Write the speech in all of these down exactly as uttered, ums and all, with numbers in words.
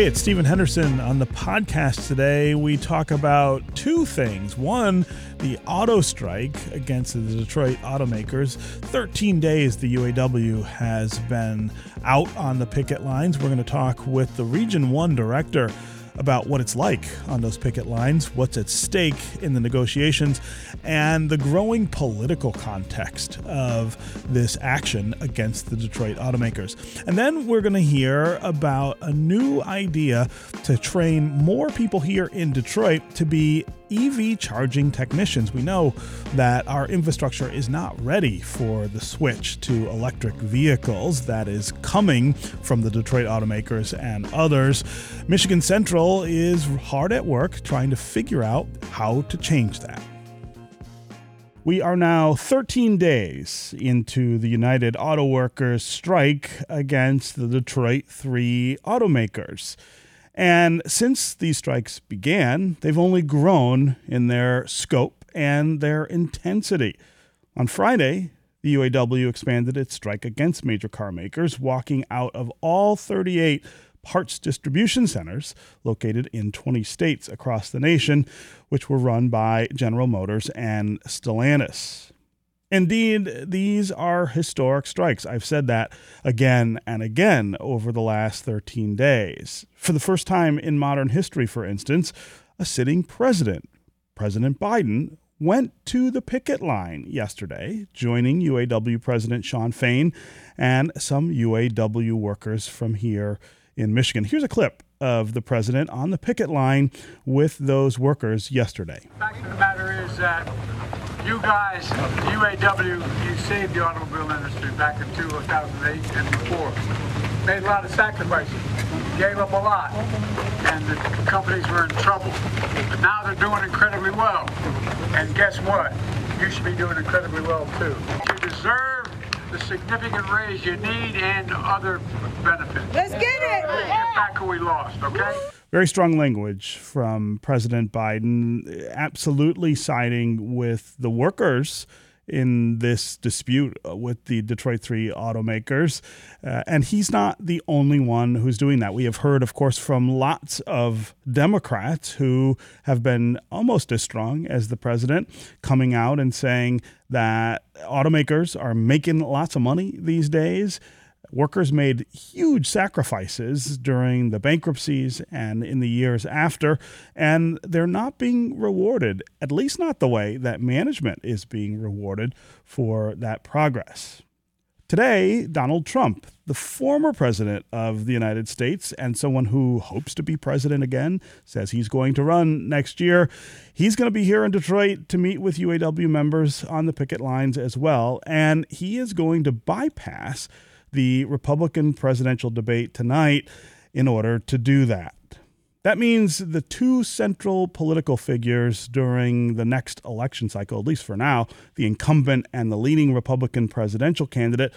Hey, it's Stephen Henderson. On the podcast today, we talk about two things. One, the auto strike against the Detroit automakers. thirteen days the U A W has been out on the picket lines. We're going to talk with the Region one director about what it's like on those picket lines, what's at stake in the negotiations, and the growing political context of this action against the Detroit automakers. And then we're going to hear about a new idea to train more people here in Detroit to be E V charging technicians. We know that our infrastructure is not ready for the switch to electric vehicles that is coming from the Detroit automakers and others. Michigan Central is hard at work trying to figure out how to change that. We are now thirteen days into the United Auto Workers strike against the Detroit Three automakers. And since these strikes began, they've only grown in their scope and their intensity. On Friday, the U A W expanded its strike against major car makers, walking out of all thirty-eight parts distribution centers located in twenty states across the nation, which were run by General Motors and Stellantis. Indeed, these are historic strikes. I've said that again and again over the last thirteen days. For the first time in modern history, for instance, a sitting president, President Biden, went to the picket line yesterday, joining U A W President Sean Fain and some U A W workers from here in Michigan. Here's a clip of the president on the picket line with those workers yesterday. The fact of the matter is that you guys, the U A W, you saved the automobile industry back in two thousand eight and before. Made a lot of sacrifices, gave up a lot, and the companies were in trouble. But now they're doing incredibly well. And guess what? You should be doing incredibly well too. You deserve the significant raise you need and other benefits. Let's get it! Let's get back what we lost, okay? Very strong language from President Biden, absolutely siding with the workers in this dispute with the Detroit Three automakers. Uh, and he's not the only one who's doing that. We have heard, of course, from lots of Democrats who have been almost as strong as the president, coming out and saying that automakers are making lots of money these days. Workers made huge sacrifices during the bankruptcies and in the years after, and they're not being rewarded, at least not the way that management is being rewarded for that progress. Today, Donald Trump, the former president of the United States and someone who hopes to be president again, says he's going to run next year. He's going to be here in Detroit to meet with U A W members on the picket lines as well, and he is going to bypass the Republican presidential debate tonight in order to do that. That means the two central political figures during the next election cycle, at least for now, the incumbent and the leading Republican presidential candidate,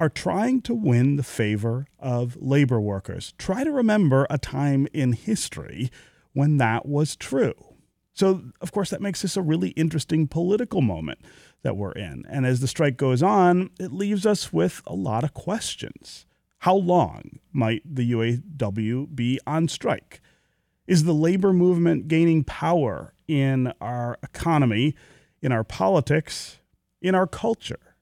are trying to win the favor of labor workers. Try to remember a time in history when that was true. So, of course, that makes this a really interesting political moment that we're in. And as the strike goes on, it leaves us with a lot of questions. How long might the U A W be on strike? Is the labor movement gaining power in our economy, in our politics, in our culture?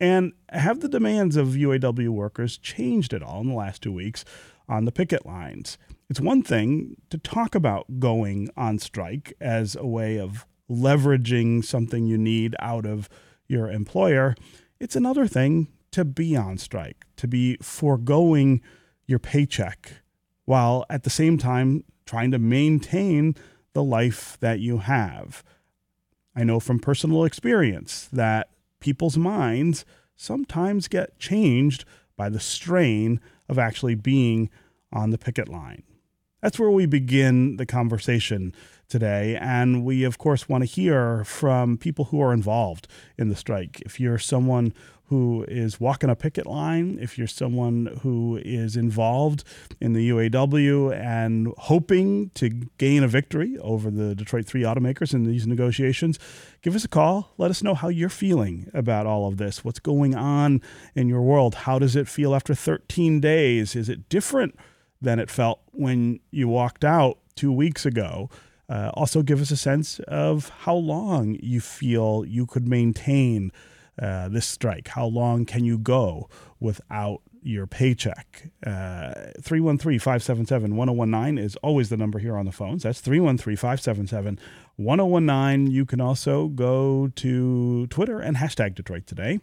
And have the demands of U A W workers changed at all in the last two weeks on the picket lines? It's one thing to talk about going on strike as a way of leveraging something you need out of your employer. It's another thing to be on strike, to be foregoing your paycheck while at the same time trying to maintain the life that you have. I know from personal experience that people's minds sometimes get changed by the strain of actually being on the picket line. That's where we begin the conversation today. And we, of course, want to hear from people who are involved in the strike. If you're someone who is walking a picket line, if you're someone who is involved in the U A W and hoping to gain a victory over the Detroit Three automakers in these negotiations, give us a call. Let us know how you're feeling about all of this. What's going on in your world? How does it feel after thirteen days? Is it different than it felt when you walked out two weeks ago. Uh, also give us a sense of how long you feel you could maintain uh, this strike. How long can you go without your paycheck? Uh, three one three, five seven seven, one oh one nine is always the number here on the phones. That's three one three, five seven seven, one oh one nine. You can also go to Twitter and hashtag Detroit Today,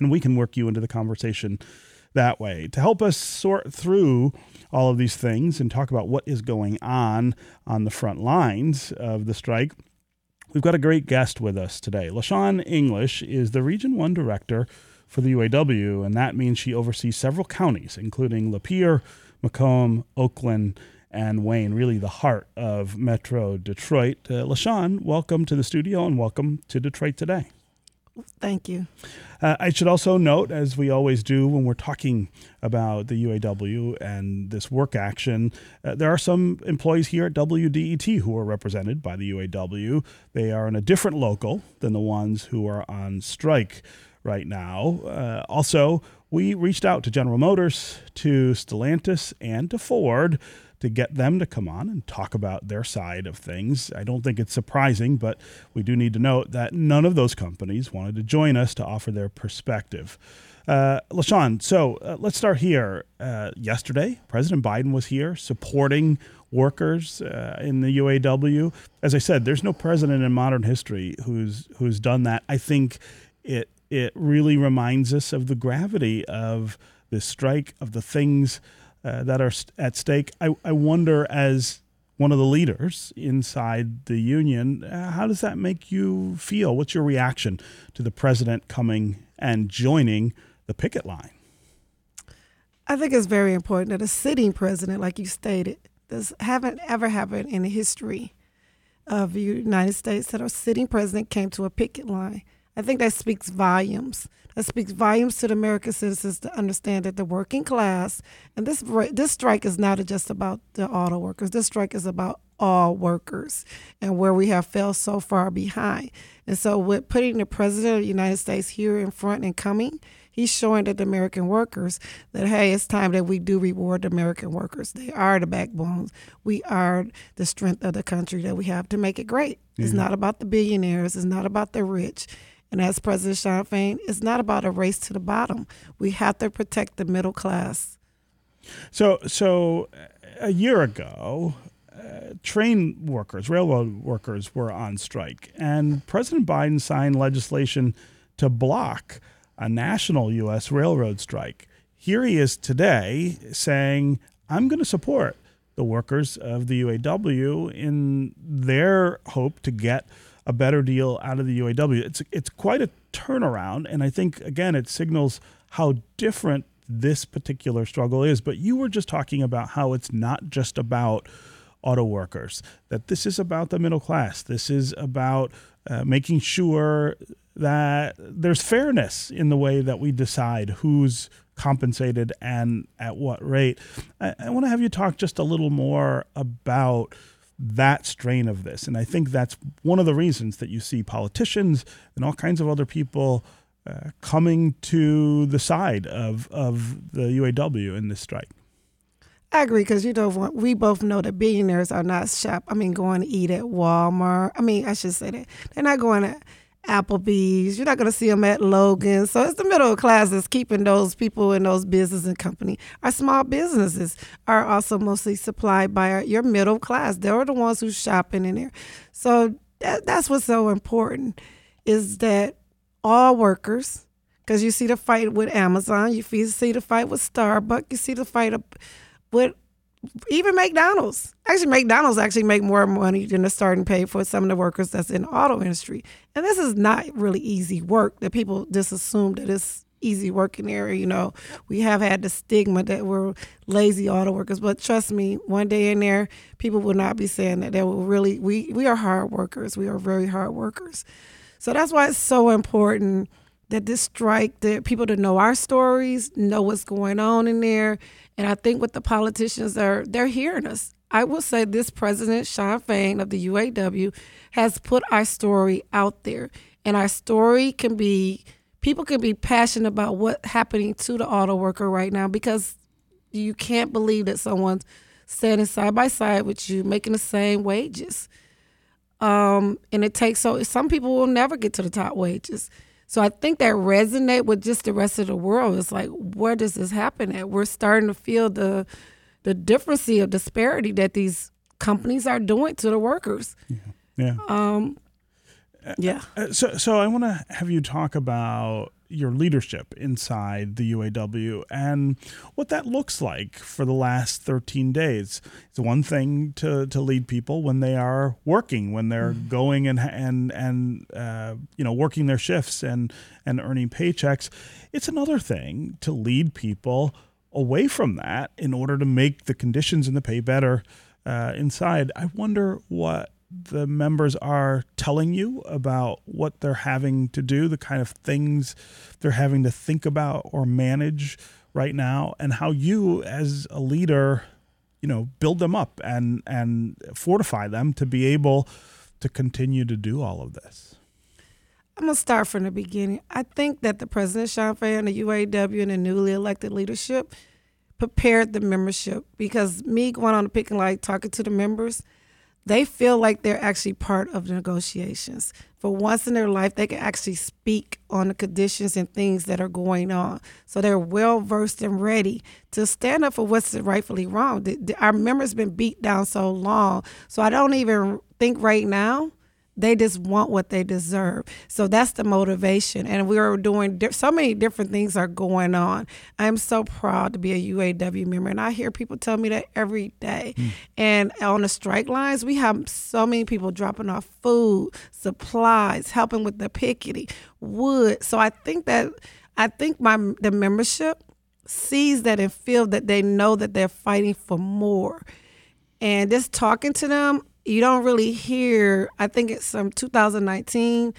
and we can work you into the conversation that way. To help us sort through all of these things and talk about what is going on on the front lines of the strike, we've got a great guest with us today. LaShawn English is the Region one Director for the U A W, and that means she oversees several counties, including Lapeer, Macomb, Oakland, and Wayne, really the heart of Metro Detroit. Uh, LaShawn, welcome to the studio and welcome to Detroit Today. Thank you. Uh, I should also note, as we always do when we're talking about the U A W and this work action, uh, there are some employees here at W D E T who are represented by the U A W. They are in a different local than the ones who are on strike right now. Uh, also, we reached out to General Motors, to Stellantis, and to Ford to get them to come on and talk about their side of things. I don't think it's surprising, but we do need to note that none of those companies wanted to join us to offer their perspective. Uh, LaShawn, so uh, let's start here. Uh, yesterday, President Biden was here supporting workers uh, in the U A W. As I said, there's no president in modern history who's who's done that. I think it it really reminds us of the gravity of this strike, of the things Uh, that are st- at stake. I, I wonder, as one of the leaders inside the union, uh, how does that make you feel? What's your reaction to the president coming and joining the picket line? I think it's very important that a sitting president, like you stated, this haven't ever happened in the history of the United States, that a sitting president came to a picket line. I think that speaks volumes. That speaks volumes to the American citizens to understand that the working class, and this this strike is not just about the auto workers. This strike is about all workers and where we have fell so far behind. And so with putting the president of the United States here in front and coming, he's showing that the American workers that, hey, it's time that we do reward the American workers. They are the backbones. We are the strength of the country that we have to make it great. Mm-hmm. It's not about the billionaires. It's not about the rich. And as President Sean Fain, it's not about a race to the bottom. We have to protect the middle class. So so a year ago, uh, train workers, railroad workers were on strike. And President Biden signed legislation to block a national U S railroad strike. Here he is today saying, I'm going to support the workers of the U A W in their hope to get a better deal out of the U A W. It's it's quite a turnaround, and I think, again, it signals how different this particular struggle is. But you were just talking about how it's not just about auto workers, that this is about the middle class. This is about uh, making sure that there's fairness in the way that we decide who's compensated and at what rate. I, I want to have you talk just a little more about that strain of this. And I think that's one of the reasons that you see politicians and all kinds of other people uh, coming to the side of, of the U A W in this strike. I agree, because you know, we both know that billionaires are not shop. I mean, going to eat at Walmart. I mean, I should say that. They're not going to Applebee's. You're not going to see them at Logan. So it's the middle class that's keeping those people in those businesses and company. Our small businesses are also mostly supplied by our, your middle class. They're the ones who's shopping in there. So that, that's what's so important, is that all workers, because you see the fight with Amazon, you see the fight with Starbucks, you see the fight with even McDonald's. Actually, McDonald's actually make more money than the starting pay for some of the workers that's in the auto industry. And this is not really easy work, that people just assume that it's easy work in there. You know, we have had the stigma that we're lazy auto workers. But trust me, one day in there, people will not be saying that. They will really, we, we are hard workers. We are very hard workers. So that's why it's so important that this strike, that people to know our stories, know what's going on in there. And I think what the politicians are, they're hearing us. I will say this President Sean Fain of the U A W has put our story out there. And our story can be, people can be passionate about what's happening to the auto worker right now, because you can't believe that someone's standing side by side with you, making the same wages. Um, and it takes, so some people will never get to the top wages. So I think that resonate with just the rest of the world. It's like, where does this happen at? We're starting to feel the the difference of disparity that these companies are doing to the workers. Yeah. Yeah. Um, yeah. So, so I want to have you talk about your leadership inside the U A W and what that looks like for the last thirteen days. It's one thing to, to lead people when they are working, when they're mm-hmm. going and and and uh, you know working their shifts and and earning paychecks. It's another thing to lead people away from that in order to make the conditions and the pay better uh, inside. I wonder what the members are telling you about what they're having to do, the kind of things they're having to think about or manage right now, and how you as a leader, you know, build them up and, and fortify them to be able to continue to do all of this. I'm going to start from the beginning. I think that the President Sean Fain, the U A W, and the newly elected leadership prepared the membership, because me going on the picket line, talking to the members, they feel like they're actually part of the negotiations. For once in their life, they can actually speak on the conditions and things that are going on. So they're well-versed and ready to stand up for what's rightfully wrong. Our members have been beat down so long. So I don't even think right now they just want what they deserve. So that's the motivation. And we are doing, so many different things are going on. I'm so proud to be a U A W member. And I hear people tell me that every day. Mm. And on the strike lines, we have so many people dropping off food, supplies, helping with the picketing, wood. So I think that, I think my the membership sees that and feels that they know that they're fighting for more. And just talking to them, you don't really hear, I think it's from two thousand nineteen,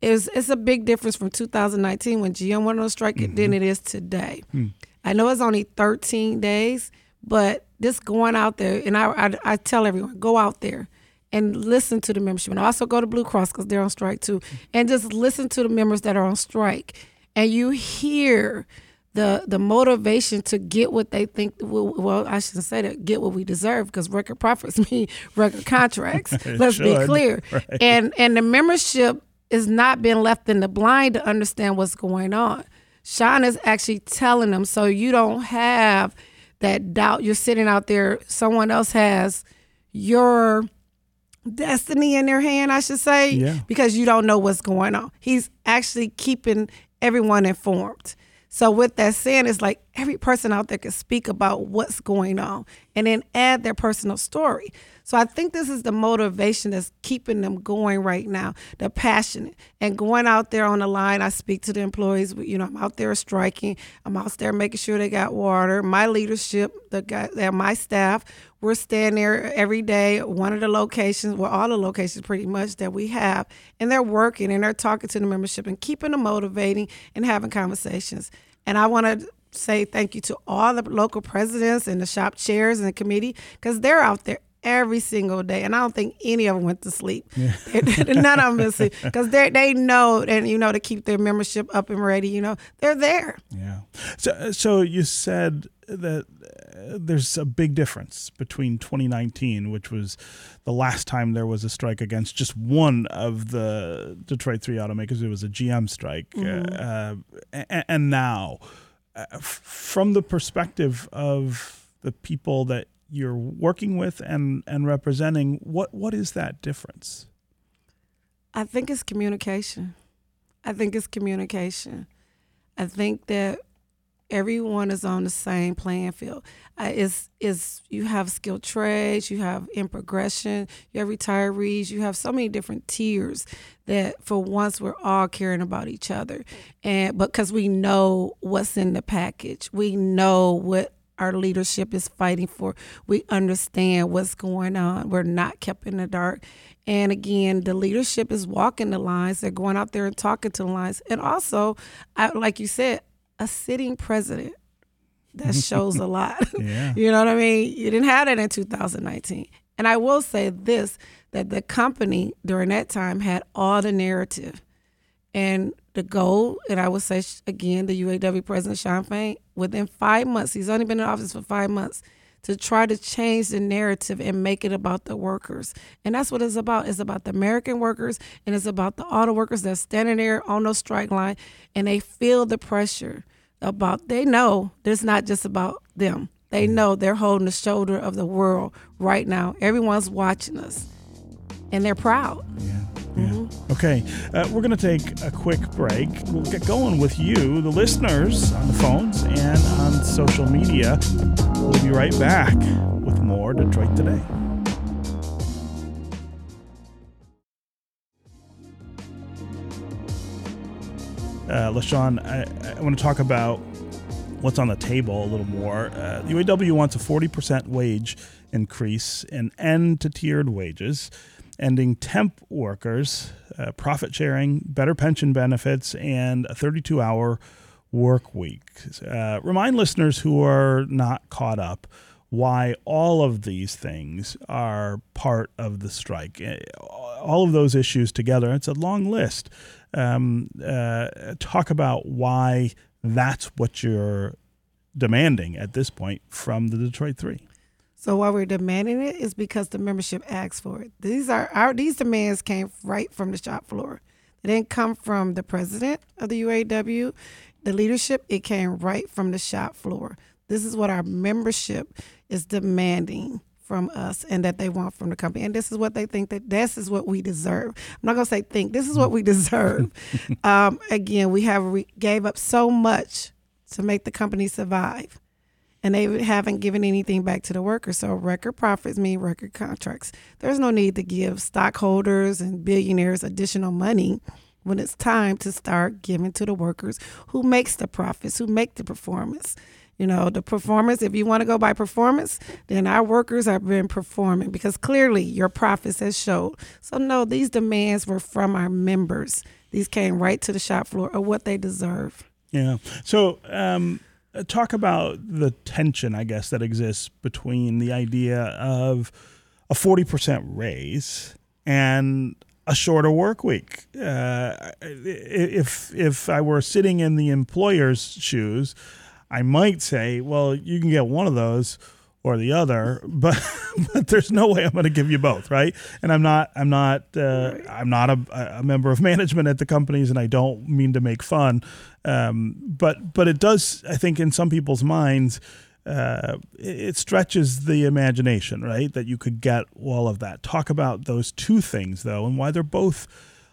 it was, it's a big difference from two thousand nineteen when G M went on a strike mm-hmm. than it is today. Mm. I know it's only thirteen days, but just going out there, and I, I, I tell everyone, go out there and listen to the membership. And also go to Blue Cross, because they're on strike too, and just listen to the members that are on strike. And you hear the the motivation to get what they think, well, I shouldn't say that, get what we deserve, because record profits mean record contracts. Let's should. be clear. Right. And and the membership is not being left in the blind to understand what's going on. Sean is actually telling them, so you don't have that doubt. You're sitting out there, someone else has your destiny in their hand, I should say, yeah. because you don't know what's going on. He's actually keeping everyone informed. So with that saying, it's like every person out there can speak about what's going on and then add their personal story. So I think this is the motivation that's keeping them going right now. They're passionate and going out there on the line. I speak to the employees. You know, I'm out there striking. I'm out there making sure they got water. My leadership, the guy, my staff, we're staying there every day. One of the locations, well, all the locations pretty much that we have, and they're working and they're talking to the membership and keeping them motivating and having conversations. And I want to say thank you to all the local presidents and the shop chairs and the committee, because they're out there every single day. And I don't think any of them went to sleep. Yeah. None of them went to sleep, because they they know, and you know, to keep their membership up and ready, you know, they're there. Yeah. So, so you said that there's a big difference between twenty nineteen, which was the last time there was a strike against just one of the Detroit Three automakers. It was a G M strike. Mm-hmm. Uh, and, and now, uh, from the perspective of the people that you're working with and, and representing, what, what is that difference? I think it's communication. I think it's communication. I think that everyone is on the same playing field. Uh, it's, it's, you have skilled trades, you have in progression, you have retirees, you have so many different tiers that for once we're all caring about each other. And because we know what's in the package, we know what our leadership is fighting for. We understand what's going on. We're not kept in the dark. And again, the leadership is walking the lines. They're going out there and talking to the lines. And also, I, like you said, a sitting president, that shows a lot. Yeah. You know what I mean? You didn't have that in two thousand nineteen. And I will say this, that the company during that time had all the narrative. And the goal, and I would say, again, the U A W president, Sean Fain, within five months, he's only been in office for five months, to try to change the narrative and make it about the workers. And that's what it's about. It's about the American workers, and it's about the auto workers that's standing there on those strike line, and they feel the pressure about, they know it's not just about them. They know they're holding the shoulder of the world right now. Everyone's watching us, and they're proud. Yeah. Yeah. Okay, uh, we're going to take a quick break. We'll get going with you, the listeners, on the phones and on social media. We'll be right back with more Detroit Today. Uh, LaShawn, I, I want to talk about what's on the table a little more. Uh, the U A W wants a forty percent wage increase, an end to tiered wages, ending temp workers, uh, profit sharing, better pension benefits, and a thirty-two hour work week. Uh, remind listeners who are not caught up why all of these things are part of the strike. All of those issues together, it's a long list. Um, uh, talk about why that's what you're demanding at this point from the Detroit Three. So why we're demanding it is because the membership asks for it. These are our these demands came right from the shop floor. They didn't come from the president of the U A W, the leadership. It came right from the shop floor. This is what our membership is demanding from us, and that they want from the company. And this is what they think, that this is what we deserve. I'm not going to say think. This is what we deserve. um, again, we have re- gave up so much to make the company survive. And they haven't given anything back to the workers. So record profits mean record contracts. There's no need to give stockholders and billionaires additional money when it's time to start giving to the workers who makes the profits, who make the performance. You know, the performance, if you want to go by performance, then our workers have been performing because clearly your profits has showed. So no, these demands were from our members. These came right to the shop floor of what they deserve. Yeah. So, um, talk about the tension, I guess, that exists between the idea of a forty percent raise and a shorter work week. Uh, if if I were sitting in the employer's shoes, I might say, well, you can get one of those or the other, but, but there's no way I'm going to give you both, right? And I'm not I'm not uh, I'm not a, a member of management at the companies, and I don't mean to make fun, um, but but it does, I think, in some people's minds, uh, it stretches the imagination, right? That you could get all of that. Talk about those two things though, and why they're both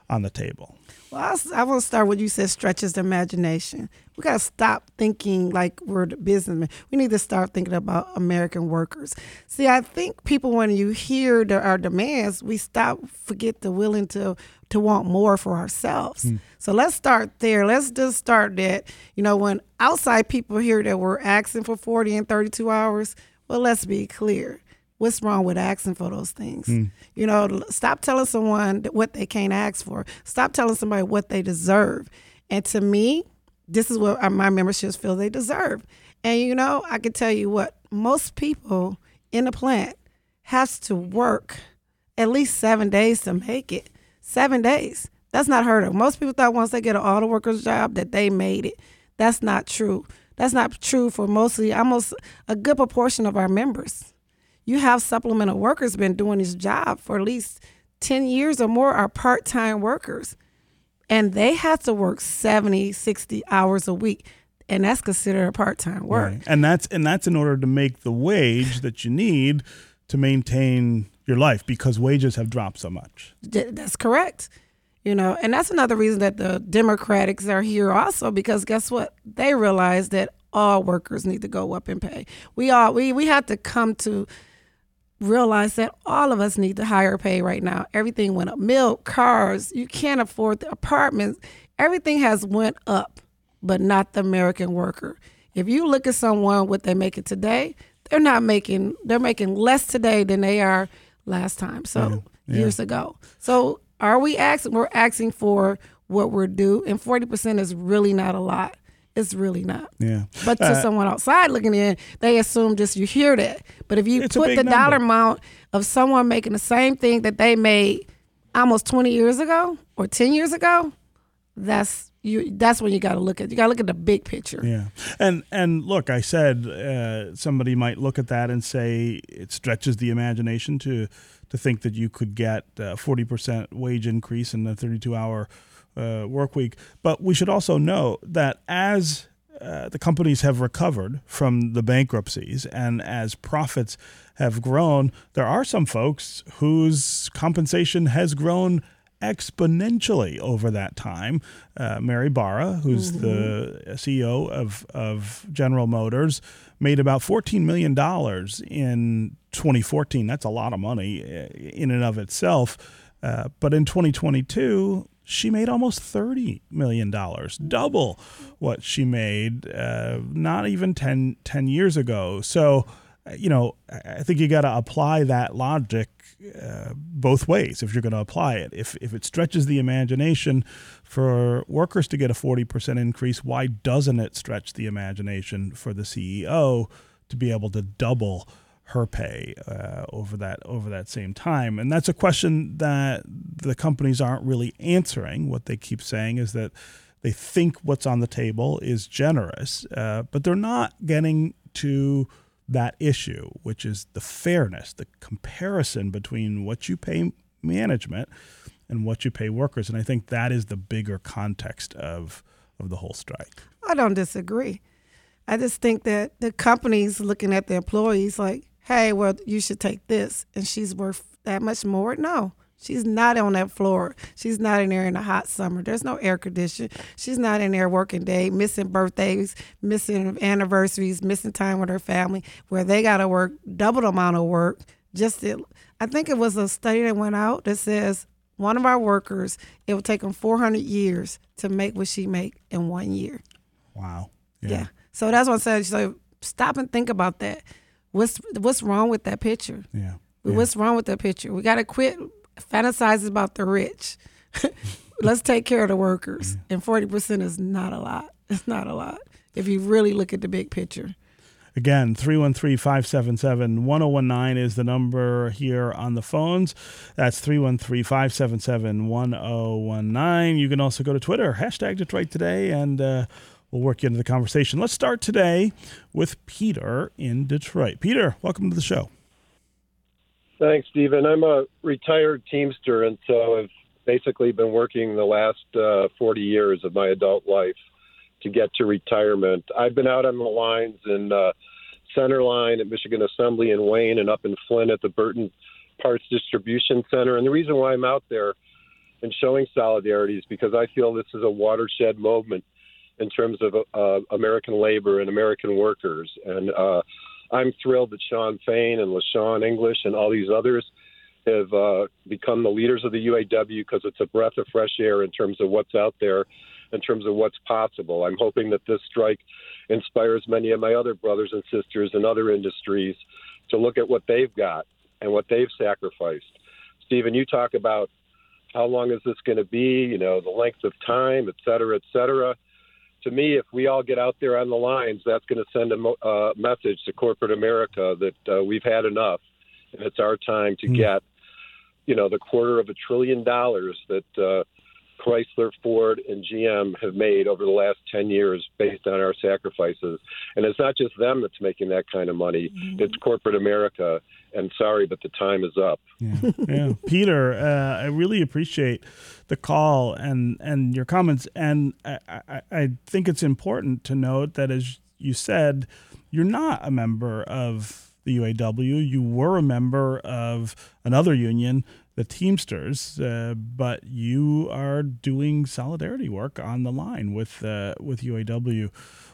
on the table. Well, I, I want to start with you said stretches the imagination. We got to stop thinking like we're the businessmen. We need to start thinking about American workers. See, I think people, when you hear the, our demands, we stop, forget the willing to to want more for ourselves. Mm. So let's start there. Let's just start that. You know, when outside people hear that we're asking for forty and thirty-two hours, well, let's be clear. What's wrong with asking for those things? Mm. You know, stop telling someone what they can't ask for. Stop telling somebody what they deserve. And to me, this is what my memberships feel they deserve. And, you know, I can tell you what, most people in the plant has to work at least seven days to make it. Seven days. That's not heard of. Most people thought once they get an auto worker's job that they made it. That's not true. That's not true for mostly, almost a good proportion of our members. You have supplemental workers been doing this job for at least ten years or more, are part-time workers. And they have to work seventy, sixty hours a week. And that's considered a part-time work. Right. And that's and that's in order to make the wage that you need to maintain your life, because wages have dropped so much. That's correct. You know, and that's another reason that the Democrats are here also, because guess what? They realize that all workers need to go up in pay. We all we we have to come to realize that all of us need to higher pay right now. Everything went up. Milk, cars, you can't afford the apartments. Everything has went up, but not the American worker. If you look at someone, what they make it today, they're not making, they're making less today than they are last time, so yeah. years yeah. ago. So are we asking, we're asking for what we're due, and forty percent is really not a lot. It's really not. Yeah. But to uh, someone outside looking in, they assume just you hear that. But if you put the number. dollar amount of someone making the same thing that they made almost twenty years ago or ten years ago, that's you. That's when you got to look at. You got to look at the big picture. Yeah, and and look, I said uh, somebody might look at that and say it stretches the imagination to to think that you could get a forty percent wage increase in a thirty-two hour uh, work week. But we should also know that as Uh, the companies have recovered from the bankruptcies, and as profits have grown, there are some folks whose compensation has grown exponentially over that time. Uh, Mary Barra, who's mm-hmm. the C E O of, of General Motors, made about fourteen million dollars in twenty fourteen. That's a lot of money in and of itself. Uh, but in twenty twenty-two, she made almost thirty million dollars, double what she made uh, not even ten, ten years ago. So, you know, I think you got to apply that logic uh, both ways if you're going to apply it. If, if it stretches the imagination for workers to get a forty percent increase, why doesn't it stretch the imagination for the C E O to be able to double her pay uh, over that over that same time? And that's a question that the companies aren't really answering. What they keep saying is that they think what's on the table is generous, uh, but they're not getting to that issue, which is the fairness, the comparison between what you pay management and what you pay workers. And I think that is the bigger context of of the whole strike. I don't disagree. I just think that the companies looking at the employees like, hey, well, you should take this, and she's worth that much more? No, she's not on that floor. She's not in there in the hot summer. There's no air conditioning. She's not in there working day, missing birthdays, missing anniversaries, missing time with her family, where they got to work double the amount of work. Just to, I think it was a study that went out that says one of our workers, it would take them four hundred years to make what she make in one year. Wow. Yeah. yeah. So that's what I said. So stop and think about that. What's what's wrong with that picture? Yeah. yeah. What's wrong with that picture? We got to quit fantasizing about the rich. Let's take care of the workers. Yeah. And forty percent is not a lot. It's not a lot if you really look at the big picture. Again, three one three, five seven seven, one oh one nine is the number here on the phones. That's three one three, five seven seven, one oh one nine. You can also go to Twitter, hashtag Detroit Today, and uh, we'll work you into the conversation. Let's start today with Peter in Detroit. Peter, welcome to the show. Thanks, Stephen. I'm a retired Teamster, and so I've basically been working the last uh, forty years of my adult life to get to retirement. I've been out on the lines in uh, Center Line at Michigan Assembly in Wayne and up in Flint at the Burton Parts Distribution Center. And the reason why I'm out there and showing solidarity is because I feel this is a watershed moment in terms of uh, American labor and American workers. And uh, I'm thrilled that Sean Fain and LaShawn English and all these others have uh, become the leaders of the U A W, because it's a breath of fresh air in terms of what's out there, in terms of what's possible. I'm hoping that this strike inspires many of my other brothers and sisters in other industries to look at what they've got and what they've sacrificed. Stephen, you talk about how long is this going to be, you know, the length of time, et cetera, et cetera. To me, if we all get out there on the lines, that's going to send a uh, message to corporate America that uh, we've had enough, and it's our time to mm-hmm. get, you know, the quarter of a trillion dollars that uh, Chrysler, Ford, and G M have made over the last ten years based on our sacrifices. And it's not just them that's making that kind of money. Mm-hmm. It's corporate America. And sorry, but the time is up. Yeah, yeah. Peter, uh, I really appreciate the call and, and your comments. And I, I, I think it's important to note that, as you said, you're not a member of the U A W. You were a member of another union, the Teamsters, uh, but you are doing solidarity work on the line with uh, with U A W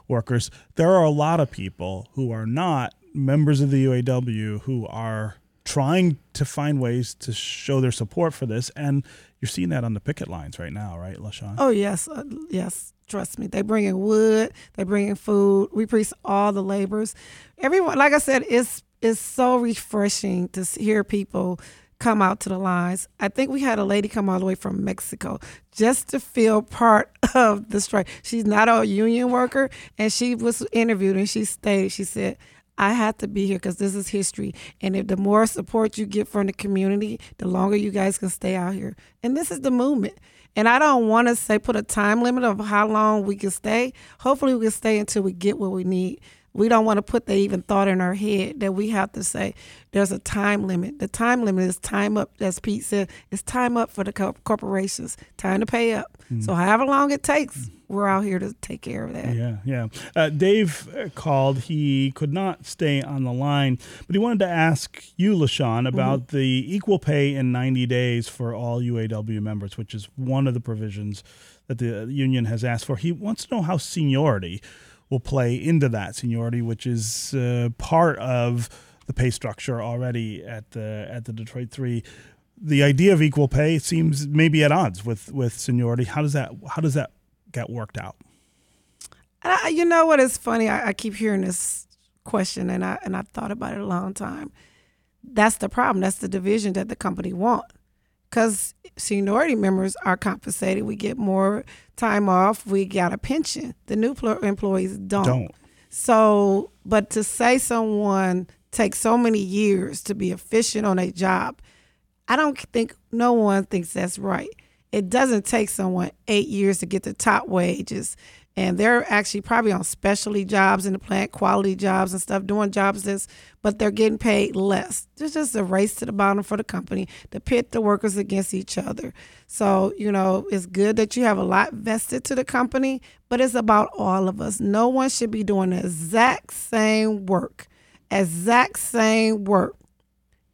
workers. There are a lot of people who are not members of the U A W who are trying to find ways to show their support for this, and you're seeing that on the picket lines right now, right, LaShawn? Oh, yes. Uh, yes. Trust me. They bring in wood. They bring in food. We preach all the labors. Everyone, like I said, it's, it's so refreshing to hear people come out to the lines. I think we had a lady come all the way from Mexico just to feel part of the strike. She's not a union worker, and she was interviewed, and she stated, she said, I have to be here because this is history. And if the more support you get from the community, the longer you guys can stay out here. And this is the movement. And I don't want to say put a time limit of how long we can stay. Hopefully we can stay until we get what we need. We don't want to put that even thought in our head that we have to say there's a time limit. The time limit is time up. As Pete said, it's time up for the corporations. Time to pay up. Mm. So however long it takes, we're out here to take care of that. Yeah, yeah. Uh, Dave called. He could not stay on the line, but he wanted to ask you, LaShawn, about mm-hmm. the equal pay in ninety days for all U A W members, which is one of the provisions that the union has asked for. He wants to know how seniority will play into that, seniority, which is uh, part of the pay structure already at the at the Detroit Three. The idea of equal pay seems maybe at odds with, with seniority. How does that how does that get worked out? I, you know what? It's funny. I, I keep hearing this question, and I and I've thought about it a long time. That's the problem. That's the division that the company wants. Because seniority members are compensated. We get more time off. We got a pension. The new employees don't. don't. So, but to say someone takes so many years to be efficient on a job, I don't think no one thinks that's right. It doesn't take someone eight years to get the top wages. And they're actually probably on specialty jobs in the plant, quality jobs and stuff, doing jobs that's, but they're getting paid less. There's just a race to the bottom for the company to pit the workers against each other. So, you know, it's good that you have a lot vested to the company, but it's about all of us. No one should be doing the exact same work, exact same work,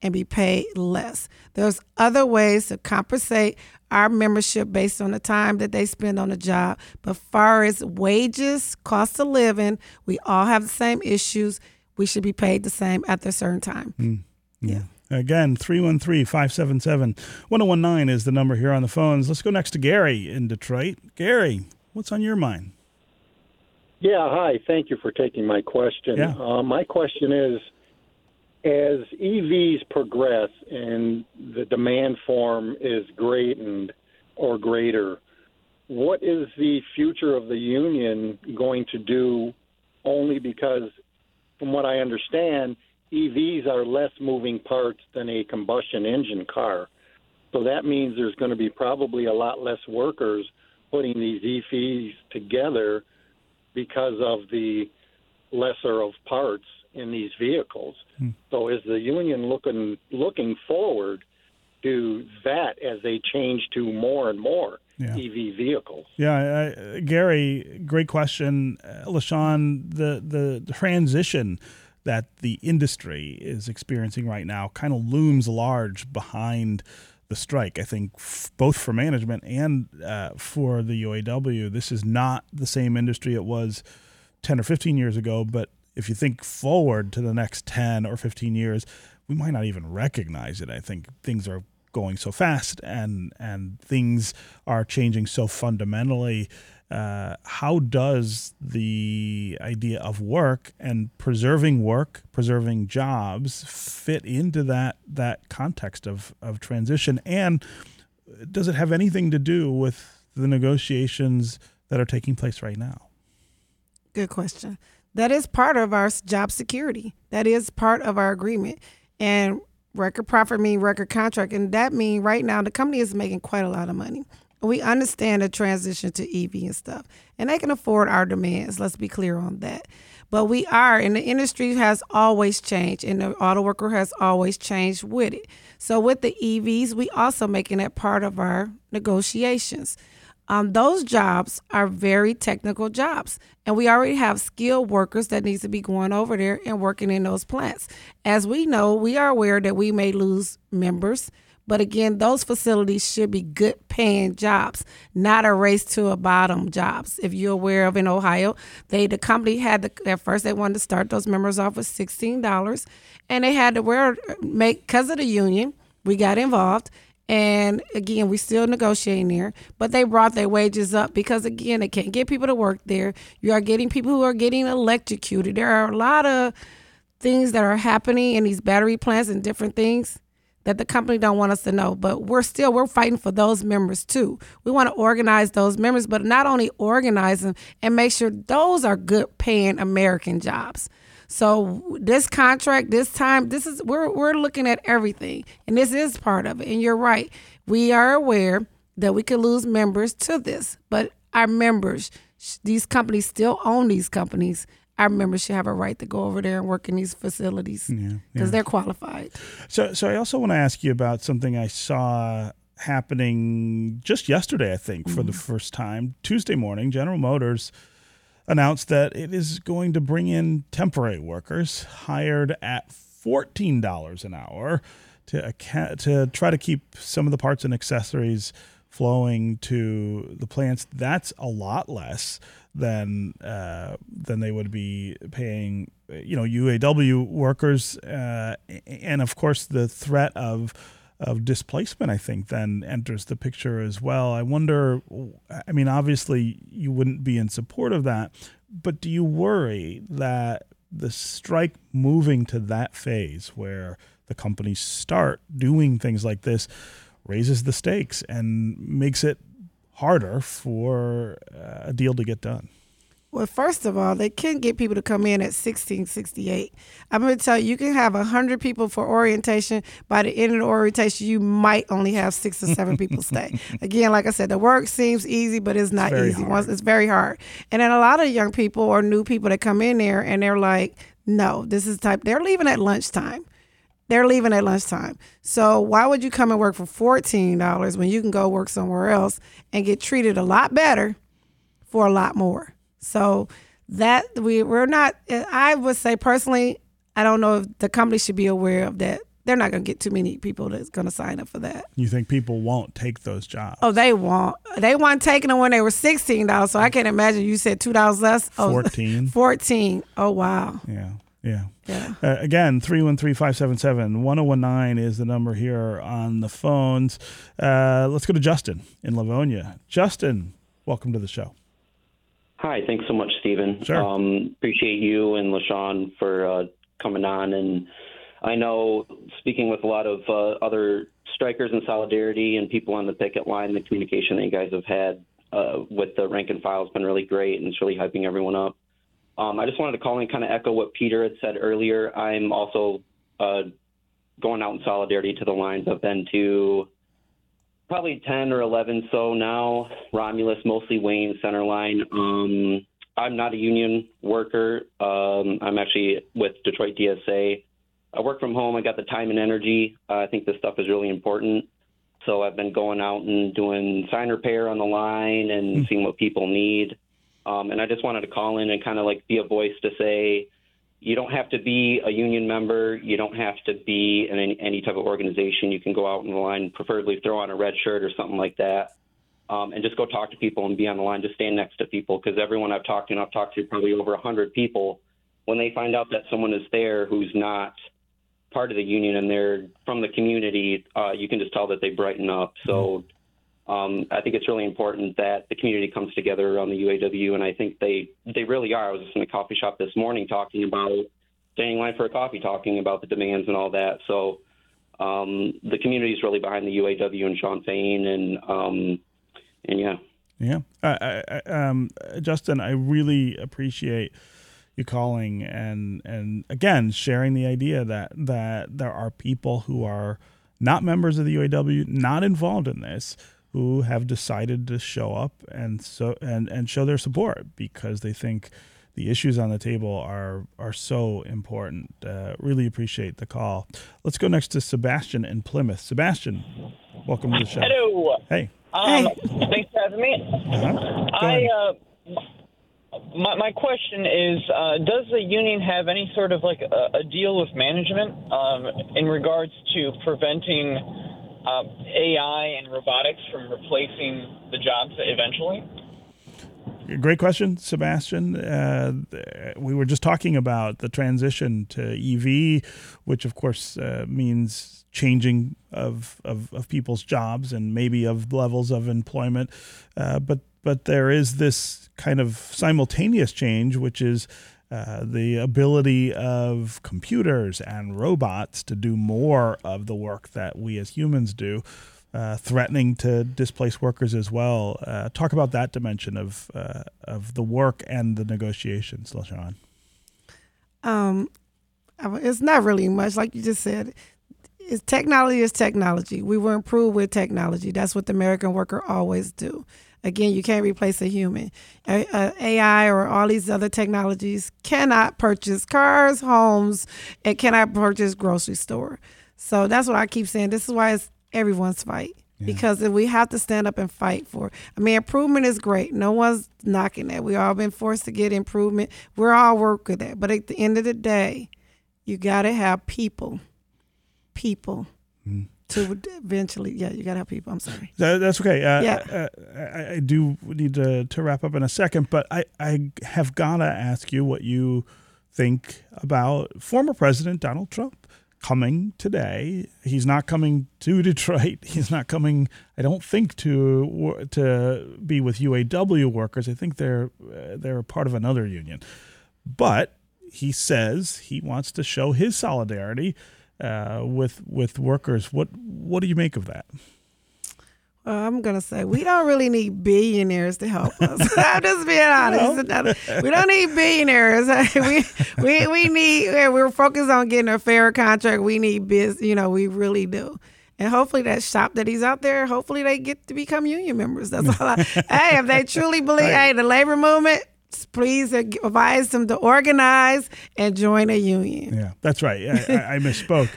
and be paid less. There's other ways to compensate our membership based on the time that they spend on the job. But far as wages, cost of living, we all have the same issues. We should be paid the same after a certain time. Mm. Yeah. yeah. Again, three one three, five seven seven, one oh one nine is the number here on the phones. Let's go next to Gary in Detroit. Gary, what's on your mind? Yeah, hi. Thank you for taking my question. Yeah. Uh, my question is, as E Vs progress and the demand form is greatened or greater, what is the future of the union going to do? Only because, from what I understand, E Vs are less moving parts than a combustion engine car. So that means there's going to be probably a lot less workers putting these E Vs together because of the lesser of parts in these vehicles. Hmm. So is the union looking looking forward to that as they change to more and more yeah. E V vehicles? Yeah, uh, Gary, great question. Uh, LaShawn, the, the, the transition that the industry is experiencing right now kind of looms large behind the strike. I think f- both for management and uh, for the U A W, this is not the same industry it was ten or fifteen years ago, but if you think forward to the next ten or fifteen years, we might not even recognize it. I think things are going so fast and and things are changing so fundamentally. Uh, how does the idea of work and preserving work, preserving jobs fit into that that context of, of transition? And does it have anything to do with the negotiations that are taking place right now? Good question. That is part of our job security. That is part of our agreement. And record profit means record contract. And that means right now the company is making quite a lot of money. We understand the transition to E V and stuff. And they can afford our demands. Let's be clear on that. But we are, and the industry has always changed, and the auto worker has always changed with it. So with the E Vs, we also making that part of our negotiations. Um, those jobs are very technical jobs, and we already have skilled workers that needs to be going over there and working in those plants. As we know, we are aware that we may lose members, but again, those facilities should be good paying jobs, not a race to a bottom jobs. If you're aware of in Ohio, they the company had the, at first they wanted to start those members off with sixteen dollars, and they had to wear make because of the union. We got involved. And again, we still negotiating there, but they brought their wages up because, again, they can't get people to work there. You are getting people who are getting electrocuted. There are a lot of things that are happening in these battery plants and different things that the company don't want us to know. But we're still, we're fighting for those members too. We want to organize those members, but not only organize them and make sure those are good paying American jobs. So this contract, this time, this is we're we're looking at everything, and this is part of it. And you're right, we are aware that we could lose members to this. But our members, these companies still own these companies. Our members should have a right to go over there and work in these facilities because yeah, yeah. they're qualified. So, so I also want to ask you about something I saw happening just yesterday, I think, mm-hmm. for the first time. Tuesday morning, General Motors announced that it is going to bring in temporary workers hired at fourteen dollars an hour to account, to try to keep some of the parts and accessories flowing to the plants. That's a lot less than uh, than they would be paying, you know, U A W workers, uh, and of course the threat of of displacement, I think, then enters the picture as well. I wonder, I mean, obviously you wouldn't be in support of that, but do you worry that the strike moving to that phase where the companies start doing things like this raises the stakes and makes it harder for a deal to get done? Well, first of all, they can get people to come in at sixteen sixty-eight. I'm going to tell you, you can have one hundred people for orientation. By the end of the orientation, you might only have six or seven people stay. Again, like I said, the work seems easy, but it's not easy. Once it's very hard. And then a lot of young people or new people that come in there and they're like, no, this is type, they're leaving at lunchtime. They're leaving at lunchtime. So why would you come and work for fourteen dollars when you can go work somewhere else and get treated a lot better for a lot more? So that we, we're not, I would say personally, I don't know if the company should be aware of that. They're not going to get too many people that's going to sign up for that. You think people won't take those jobs? Oh, they won't. They weren't taking them when they were sixteen dollars. So I can't imagine you said two dollars less. Oh, fourteen dollars. fourteen dollars. Oh, wow. Yeah. Yeah. yeah. Uh, again, three one three, five seven seven, one zero one nine is the number here on the phones. Uh, let's go to Justin in Livonia. Justin, welcome to the show. Hi. Thanks so much, Stephen. Sure. Um, appreciate you and LaShawn for uh, coming on. And I know speaking with a lot of uh, other strikers in solidarity and people on the picket line, the communication that you guys have had uh, with the rank and file has been really great, and it's really hyping everyone up. Um, I just wanted to call and kind of echo what Peter had said earlier. I'm also uh, going out in solidarity to the lines. I've been to probably ten or eleven so now, Romulus, mostly Wayne, Centerline. Um, I'm not a union worker. Um, I'm actually with Detroit D S A. I work from home. I got the time and energy. Uh, I think this stuff is really important. So I've been going out and doing sign repair on the line and mm-hmm. seeing what people need. Um, and I just wanted to call in and kind of like be a voice to say, you don't have to be a union member. You don't have to be in any, any type of organization. You can go out on the line, preferably throw on a red shirt or something like that, um, and just go talk to people and be on the line. Just stand next to people, because everyone I've talked to, and I've talked to probably over one hundred people, when they find out that someone is there who's not part of the union and they're from the community, uh, you can just tell that they brighten up. So mm-hmm. Um, I think it's really important that the community comes together around the U A W, and I think they, they really are. I was just in a coffee shop this morning talking about staying in line for a coffee, talking about the demands and all that. So um, the community is really behind the U A W and Sean Fain, and um, and yeah. Yeah. I, I, um, Justin, I really appreciate you calling and, and, again, sharing the idea that, that there are people who are not members of the U A W, not involved in this, who have decided to show up and so and, and show their support because they think the issues on the table are are so important. Uh, really appreciate the call. Let's go next to Sebastian in Plymouth. Sebastian, welcome to the show. Hello. Hey. Um, hey. Thanks for having me. Uh-huh. I uh, my my question is: uh, does the union have any sort of like a, a deal with management um, in regards to preventing Uh, A I and robotics from replacing the jobs eventually? Great question, Sebastian. Uh, we were just talking about the transition to E V, which of course uh, means changing of, of of people's jobs and maybe of levels of employment. Uh, but but there is this kind of simultaneous change, which is Uh, the ability of computers and robots to do more of the work that we as humans do, uh, threatening to displace workers as well. Uh, talk about that dimension of uh, of the work and the negotiations, LaShawn. Um, it's not really much, like you just said. is technology is technology. We were improved with technology. That's what the American worker always do. Again, you can't replace a human. A, a AI or all these other technologies cannot purchase cars, homes, and cannot purchase grocery store. So that's what I keep saying. This is why it's everyone's fight. Yeah. Because we have to stand up and fight for it. I mean, improvement is great. No one's knocking that. We've all been forced to get improvement. We're all work with that. But at the end of the day, you got to have people. People. Mm. To eventually, yeah, you got to have people. I'm sorry. That, that's okay. Uh, yeah. I, I, I do need to, to wrap up in a second, but I, I have got to ask you what you think about former President Donald Trump coming today. He's not coming to Detroit. He's not coming, I don't think, to to be with U A W workers. I think they're uh, they're part of another union. But he says he wants to show his solidarity Uh, with with workers. What what do you make of that? Uh, I'm gonna say we don't really need billionaires to help us. I'm just being honest. No. We don't need billionaires. we we we need. We're focused on getting a fair contract. We need biz. You know, we really do. And hopefully that shop that he's out there, hopefully they get to become union members. That's all. I, hey, if they truly believe, right. hey, the labor movement. Please advise them to organize and join a union. Yeah, that's right. I, I misspoke.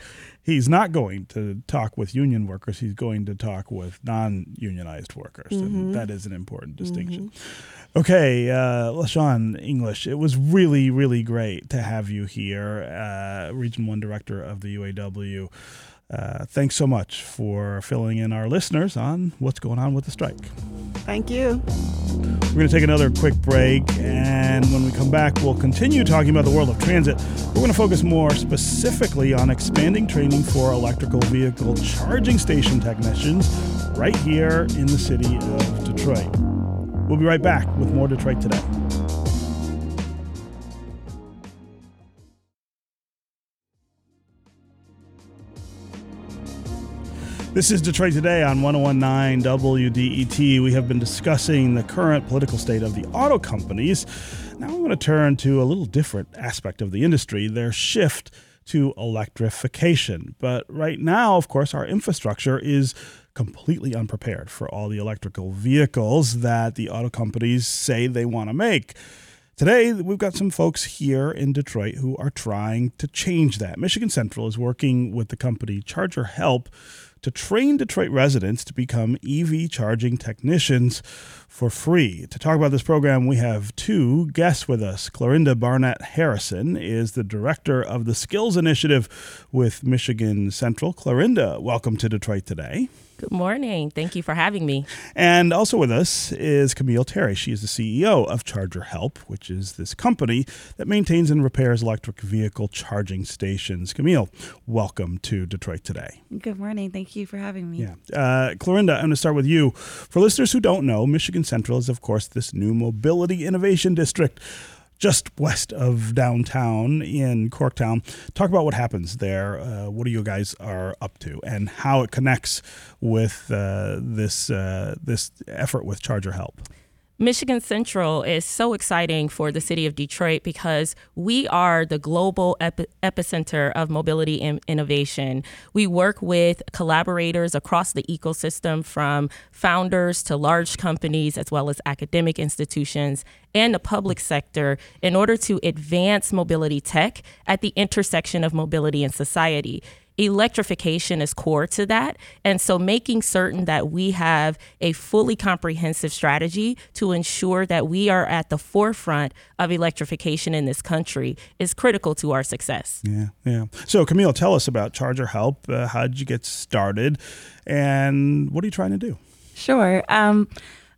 He's not going to talk with union workers. He's going to talk with non-unionized workers. Mm-hmm. And that is an important distinction. Mm-hmm. Okay, uh, LaShawn English, it was really, really great to have you here, uh, Region one Director of the U A W. Uh, thanks so much for filling in our listeners on what's going on with the strike. Thank you. We're going to take another quick break, and when we come back, we'll continue talking about the world of transit. We're going to focus more specifically on expanding training for electrical vehicle charging station technicians right here in the city of Detroit. We'll be right back with more Detroit Today. This is Detroit Today on one oh one point nine W D E T. We have been discussing the current political state of the auto companies. Now I want to turn to a little different aspect of the industry, their shift to electrification. But right now, of course, our infrastructure is completely unprepared for all the electrical vehicles that the auto companies say they want to make. Today, we've got some folks here in Detroit who are trying to change that. Michigan Central is working with the company Charger Help to train Detroit residents to become E V charging technicians for free. To talk about this program, we have two guests with us. Clarinda Barnett Harrison is the director of the Skills Initiative with Michigan Central. Clarinda, welcome to Detroit Today. Good morning. Thank you for having me. And also with us is Camille Terry. She is the C E O of Charger Help, which is this company that maintains and repairs electric vehicle charging stations. Camille, welcome to Detroit Today. Good morning. Thank you for having me. Yeah, uh, Clarinda, I'm going to start with you. For listeners who don't know, Michigan Central is, of course, this new mobility innovation district just west of downtown in Corktown. Talk about what happens there, uh, what you guys are up to, and how it connects with uh, this uh, this effort with Charger Help. Michigan Central is so exciting for the city of Detroit because we are the global epi- epicenter of mobility and innovation. We work with collaborators across the ecosystem, from founders to large companies, as well as academic institutions and the public sector, in order to advance mobility tech at the intersection of mobility and society. Electrification is core to that. And so making certain that we have a fully comprehensive strategy to ensure that we are at the forefront of electrification in this country is critical to our success. Yeah, yeah. So Camille, tell us about Charger Help. Uh, how did you get started? And what are you trying to do? Sure. Um,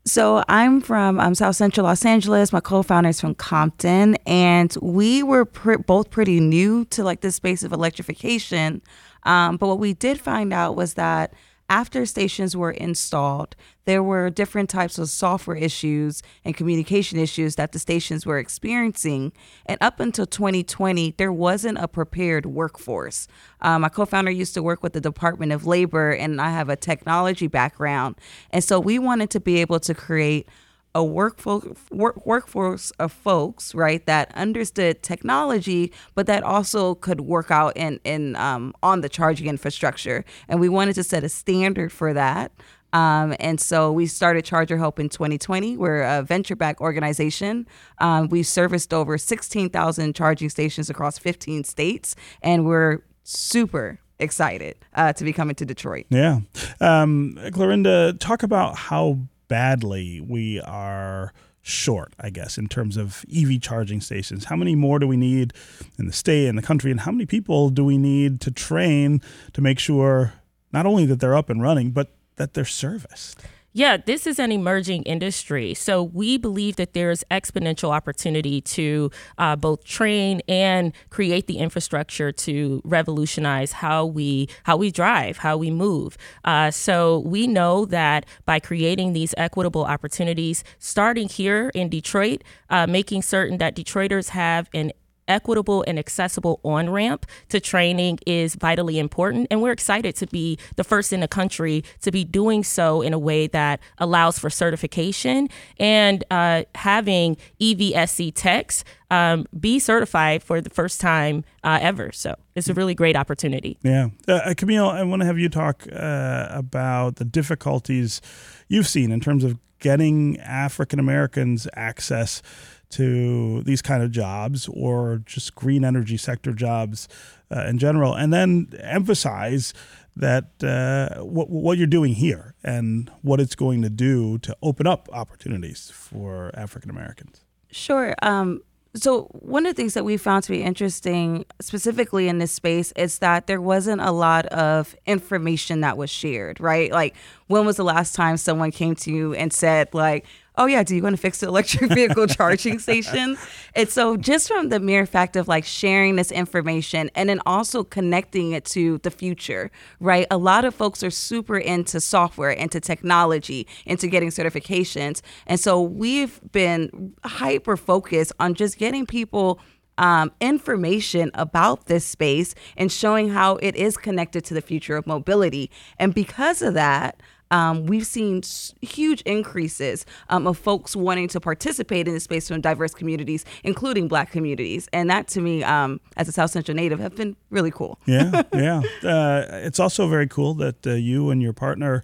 so I'm from um, South Central Los Angeles. My co-founder is from Compton. And we were pre- both pretty new to like this space of electrification. Um, but what we did find out was that after stations were installed, there were different types of software issues and communication issues that the stations were experiencing. And up until twenty twenty, there wasn't a prepared workforce. Um, my co-founder used to work with the Department of Labor, and I have a technology background. And so we wanted to be able to create a workfo- work, workforce of folks, right, that understood technology, but that also could work out in, in um, on the charging infrastructure. And we wanted to set a standard for that. Um, and so we started Charger Help in twenty twenty. We're a venture-backed organization. Um, we've serviced over sixteen thousand charging stations across fifteen states, and we're super excited uh, to be coming to Detroit. Yeah. Um, Clarinda, talk about how badly we are short, I guess, in terms of E V charging stations. How many more do we need in the state and the country, and how many people do we need to train to make sure not only that they're up and running, but that they're serviced? Yeah, this is an emerging industry. So we believe that there's exponential opportunity to uh, both train and create the infrastructure to revolutionize how we how we drive, how we move. Uh, so we know that by creating these equitable opportunities, starting here in Detroit, uh, making certain that Detroiters have an equitable and accessible on-ramp to training is vitally important. And we're excited to be the first in the country to be doing so in a way that allows for certification and uh, having E V S C techs um, be certified for the first time uh, ever. So it's a really great opportunity. Yeah. Uh, Camille, I want to have you talk uh, about the difficulties you've seen in terms of getting African Americans access to these kind of jobs or just green energy sector jobs uh, in general, and then emphasize that uh, what, what you're doing here and what it's going to do to open up opportunities for African Americans. Sure. Um, so one of the things that we found to be interesting specifically in this space is that there wasn't a lot of information that was shared, right? Like, when was the last time someone came to you and said, like, oh yeah, do you want to fix the electric vehicle charging station? And so just from the mere fact of like sharing this information and then also connecting it to the future, right? A lot of folks are super into software, into technology, into getting certifications. And so we've been hyper focused on just getting people Um, information about this space and showing how it is connected to the future of mobility. And because of that, um, we've seen s- huge increases um, of folks wanting to participate in this space from diverse communities, including Black communities. And that, to me, um, as a South Central native, have been really cool. Yeah, yeah. Uh, it's also very cool that uh, you and your partner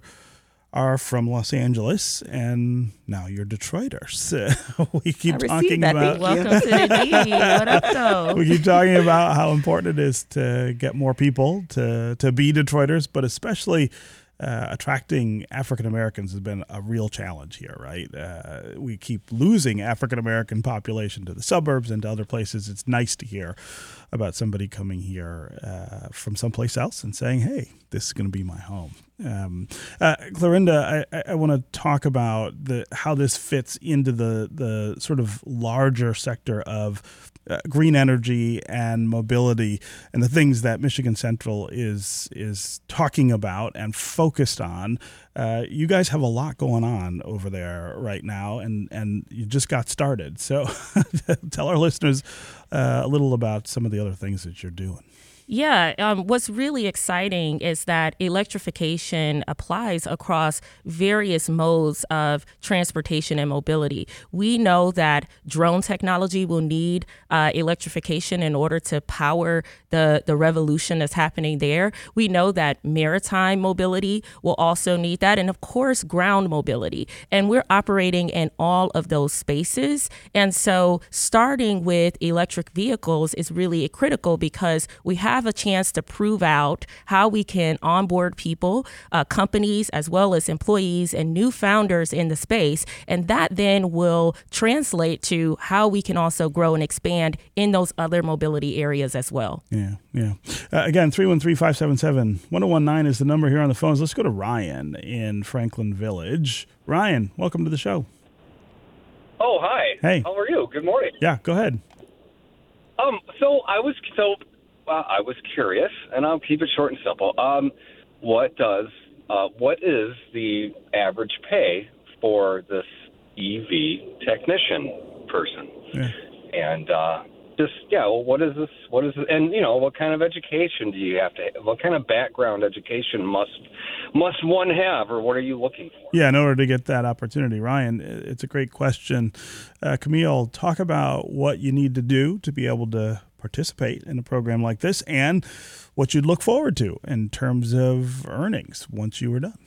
are from Los Angeles, and now you're Detroiters. we keep talking that. about welcome to the D. What up, though? We keep talking about how important it is to get more people to to be Detroiters, but especially uh, attracting African Americans has been a real challenge here, right? Uh, we keep losing African American population to the suburbs and to other places. It's nice to hear about somebody coming here uh, from someplace else and saying, "Hey, this is going to be my home." Um, uh, Clarinda, I, I want to talk about the how this fits into the the sort of larger sector of uh, green energy and mobility and the things that Michigan Central is is talking about and focused on. Uh, you guys have a lot going on over there right now, and, and you just got started. So tell our listeners uh, a little about some of the other things that you're doing. Yeah, um, what's really exciting is that electrification applies across various modes of transportation and mobility. We know that drone technology will need uh, electrification in order to power the, the revolution that's happening there. We know that maritime mobility will also need that, and of course, ground mobility. And we're operating in all of those spaces. And so starting with electric vehicles is really critical because we have a chance to prove out how we can onboard people, uh, companies, as well as employees and new founders in the space. And that then will translate to how we can also grow and expand in those other mobility areas as well. Yeah, yeah. Uh, again, three one three, five seven seven, one oh one nine is the number here on the phones. Let's go to Ryan in Franklin Village. Ryan, welcome to the show. Oh, hi. Hey. How are you? Good morning. Yeah, go ahead. Um. So I was... so. Uh, I was curious, and I'll keep it short and simple. Um, what does uh, what is the average pay for this E V technician person? Yeah. And uh, just, yeah, well, what is this? What is this? And, you know, what kind of education do you have to have? What kind of background education must must one have, or what are you looking for? Yeah, in order to get that opportunity, Ryan, it's a great question. Uh, Camille, talk about what you need to do to be able to participate in a program like this and what you'd look forward to in terms of earnings once you were done.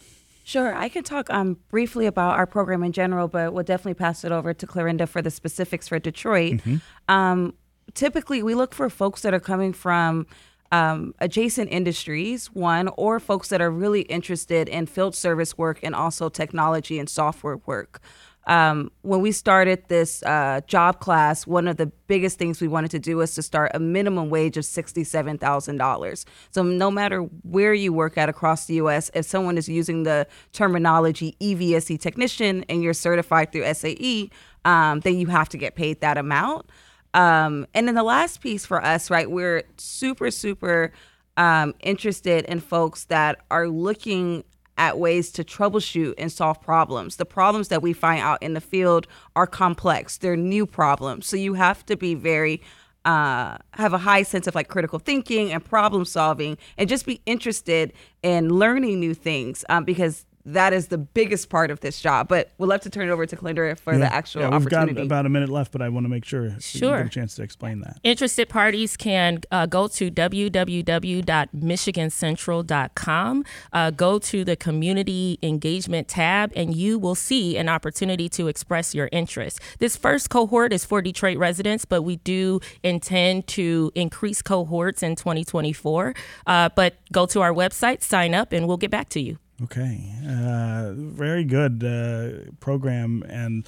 Sure. I could talk um, briefly about our program in general, but we'll definitely pass it over to Clarinda for the specifics for Detroit. Mm-hmm. Um, typically, we look for folks that are coming from um, adjacent industries, one, or folks that are really interested in field service work and also technology and software work. Um, when we started this uh, job class, one of the biggest things we wanted to do was to start a minimum wage of sixty-seven thousand dollars. So no matter where you work at across the U S, if someone is using the terminology E V S E technician and you're certified through S A E, um, then you have to get paid that amount. Um, and then the last piece for us, right, we're super, super um, interested in folks that are looking at ways to troubleshoot and solve problems. The problems that we find out in the field are complex. They're new problems. So you have to be very, uh, have a high sense of like critical thinking and problem solving, and just be interested in learning new things um, because that is the biggest part of this job. But we'll love to turn it over to Clarinda for yeah. the actual yeah, we've opportunity. We've got about a minute left, but I want to make sure, sure. you get a chance to explain that. Interested parties can uh, go to w w w dot michigan central dot com, uh, go to the Community Engagement tab, and you will see an opportunity to express your interest. This first cohort is for Detroit residents, but we do intend to increase cohorts in twenty twenty-four. Uh, but go to our website, sign up, and we'll get back to you. Okay. Uh, very good uh, program. And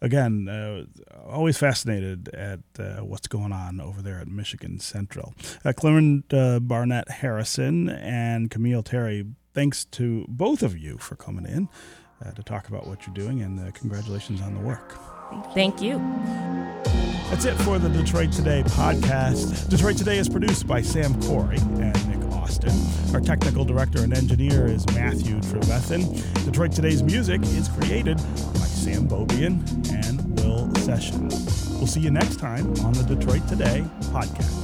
again, uh, always fascinated at uh, what's going on over there at Michigan Central. Uh, Clarinda Barnett Harrison and Camille Terry, thanks to both of you for coming in uh, to talk about what you're doing, and uh, congratulations on the work. Thank you. That's it for the Detroit Today podcast. Detroit Today is produced by Sam Corey and Nick Austin. Our technical director and engineer is Matthew Trevethan. Detroit Today's music is created by Sam Bobian and Will Sessions. We'll see you next time on the Detroit Today podcast.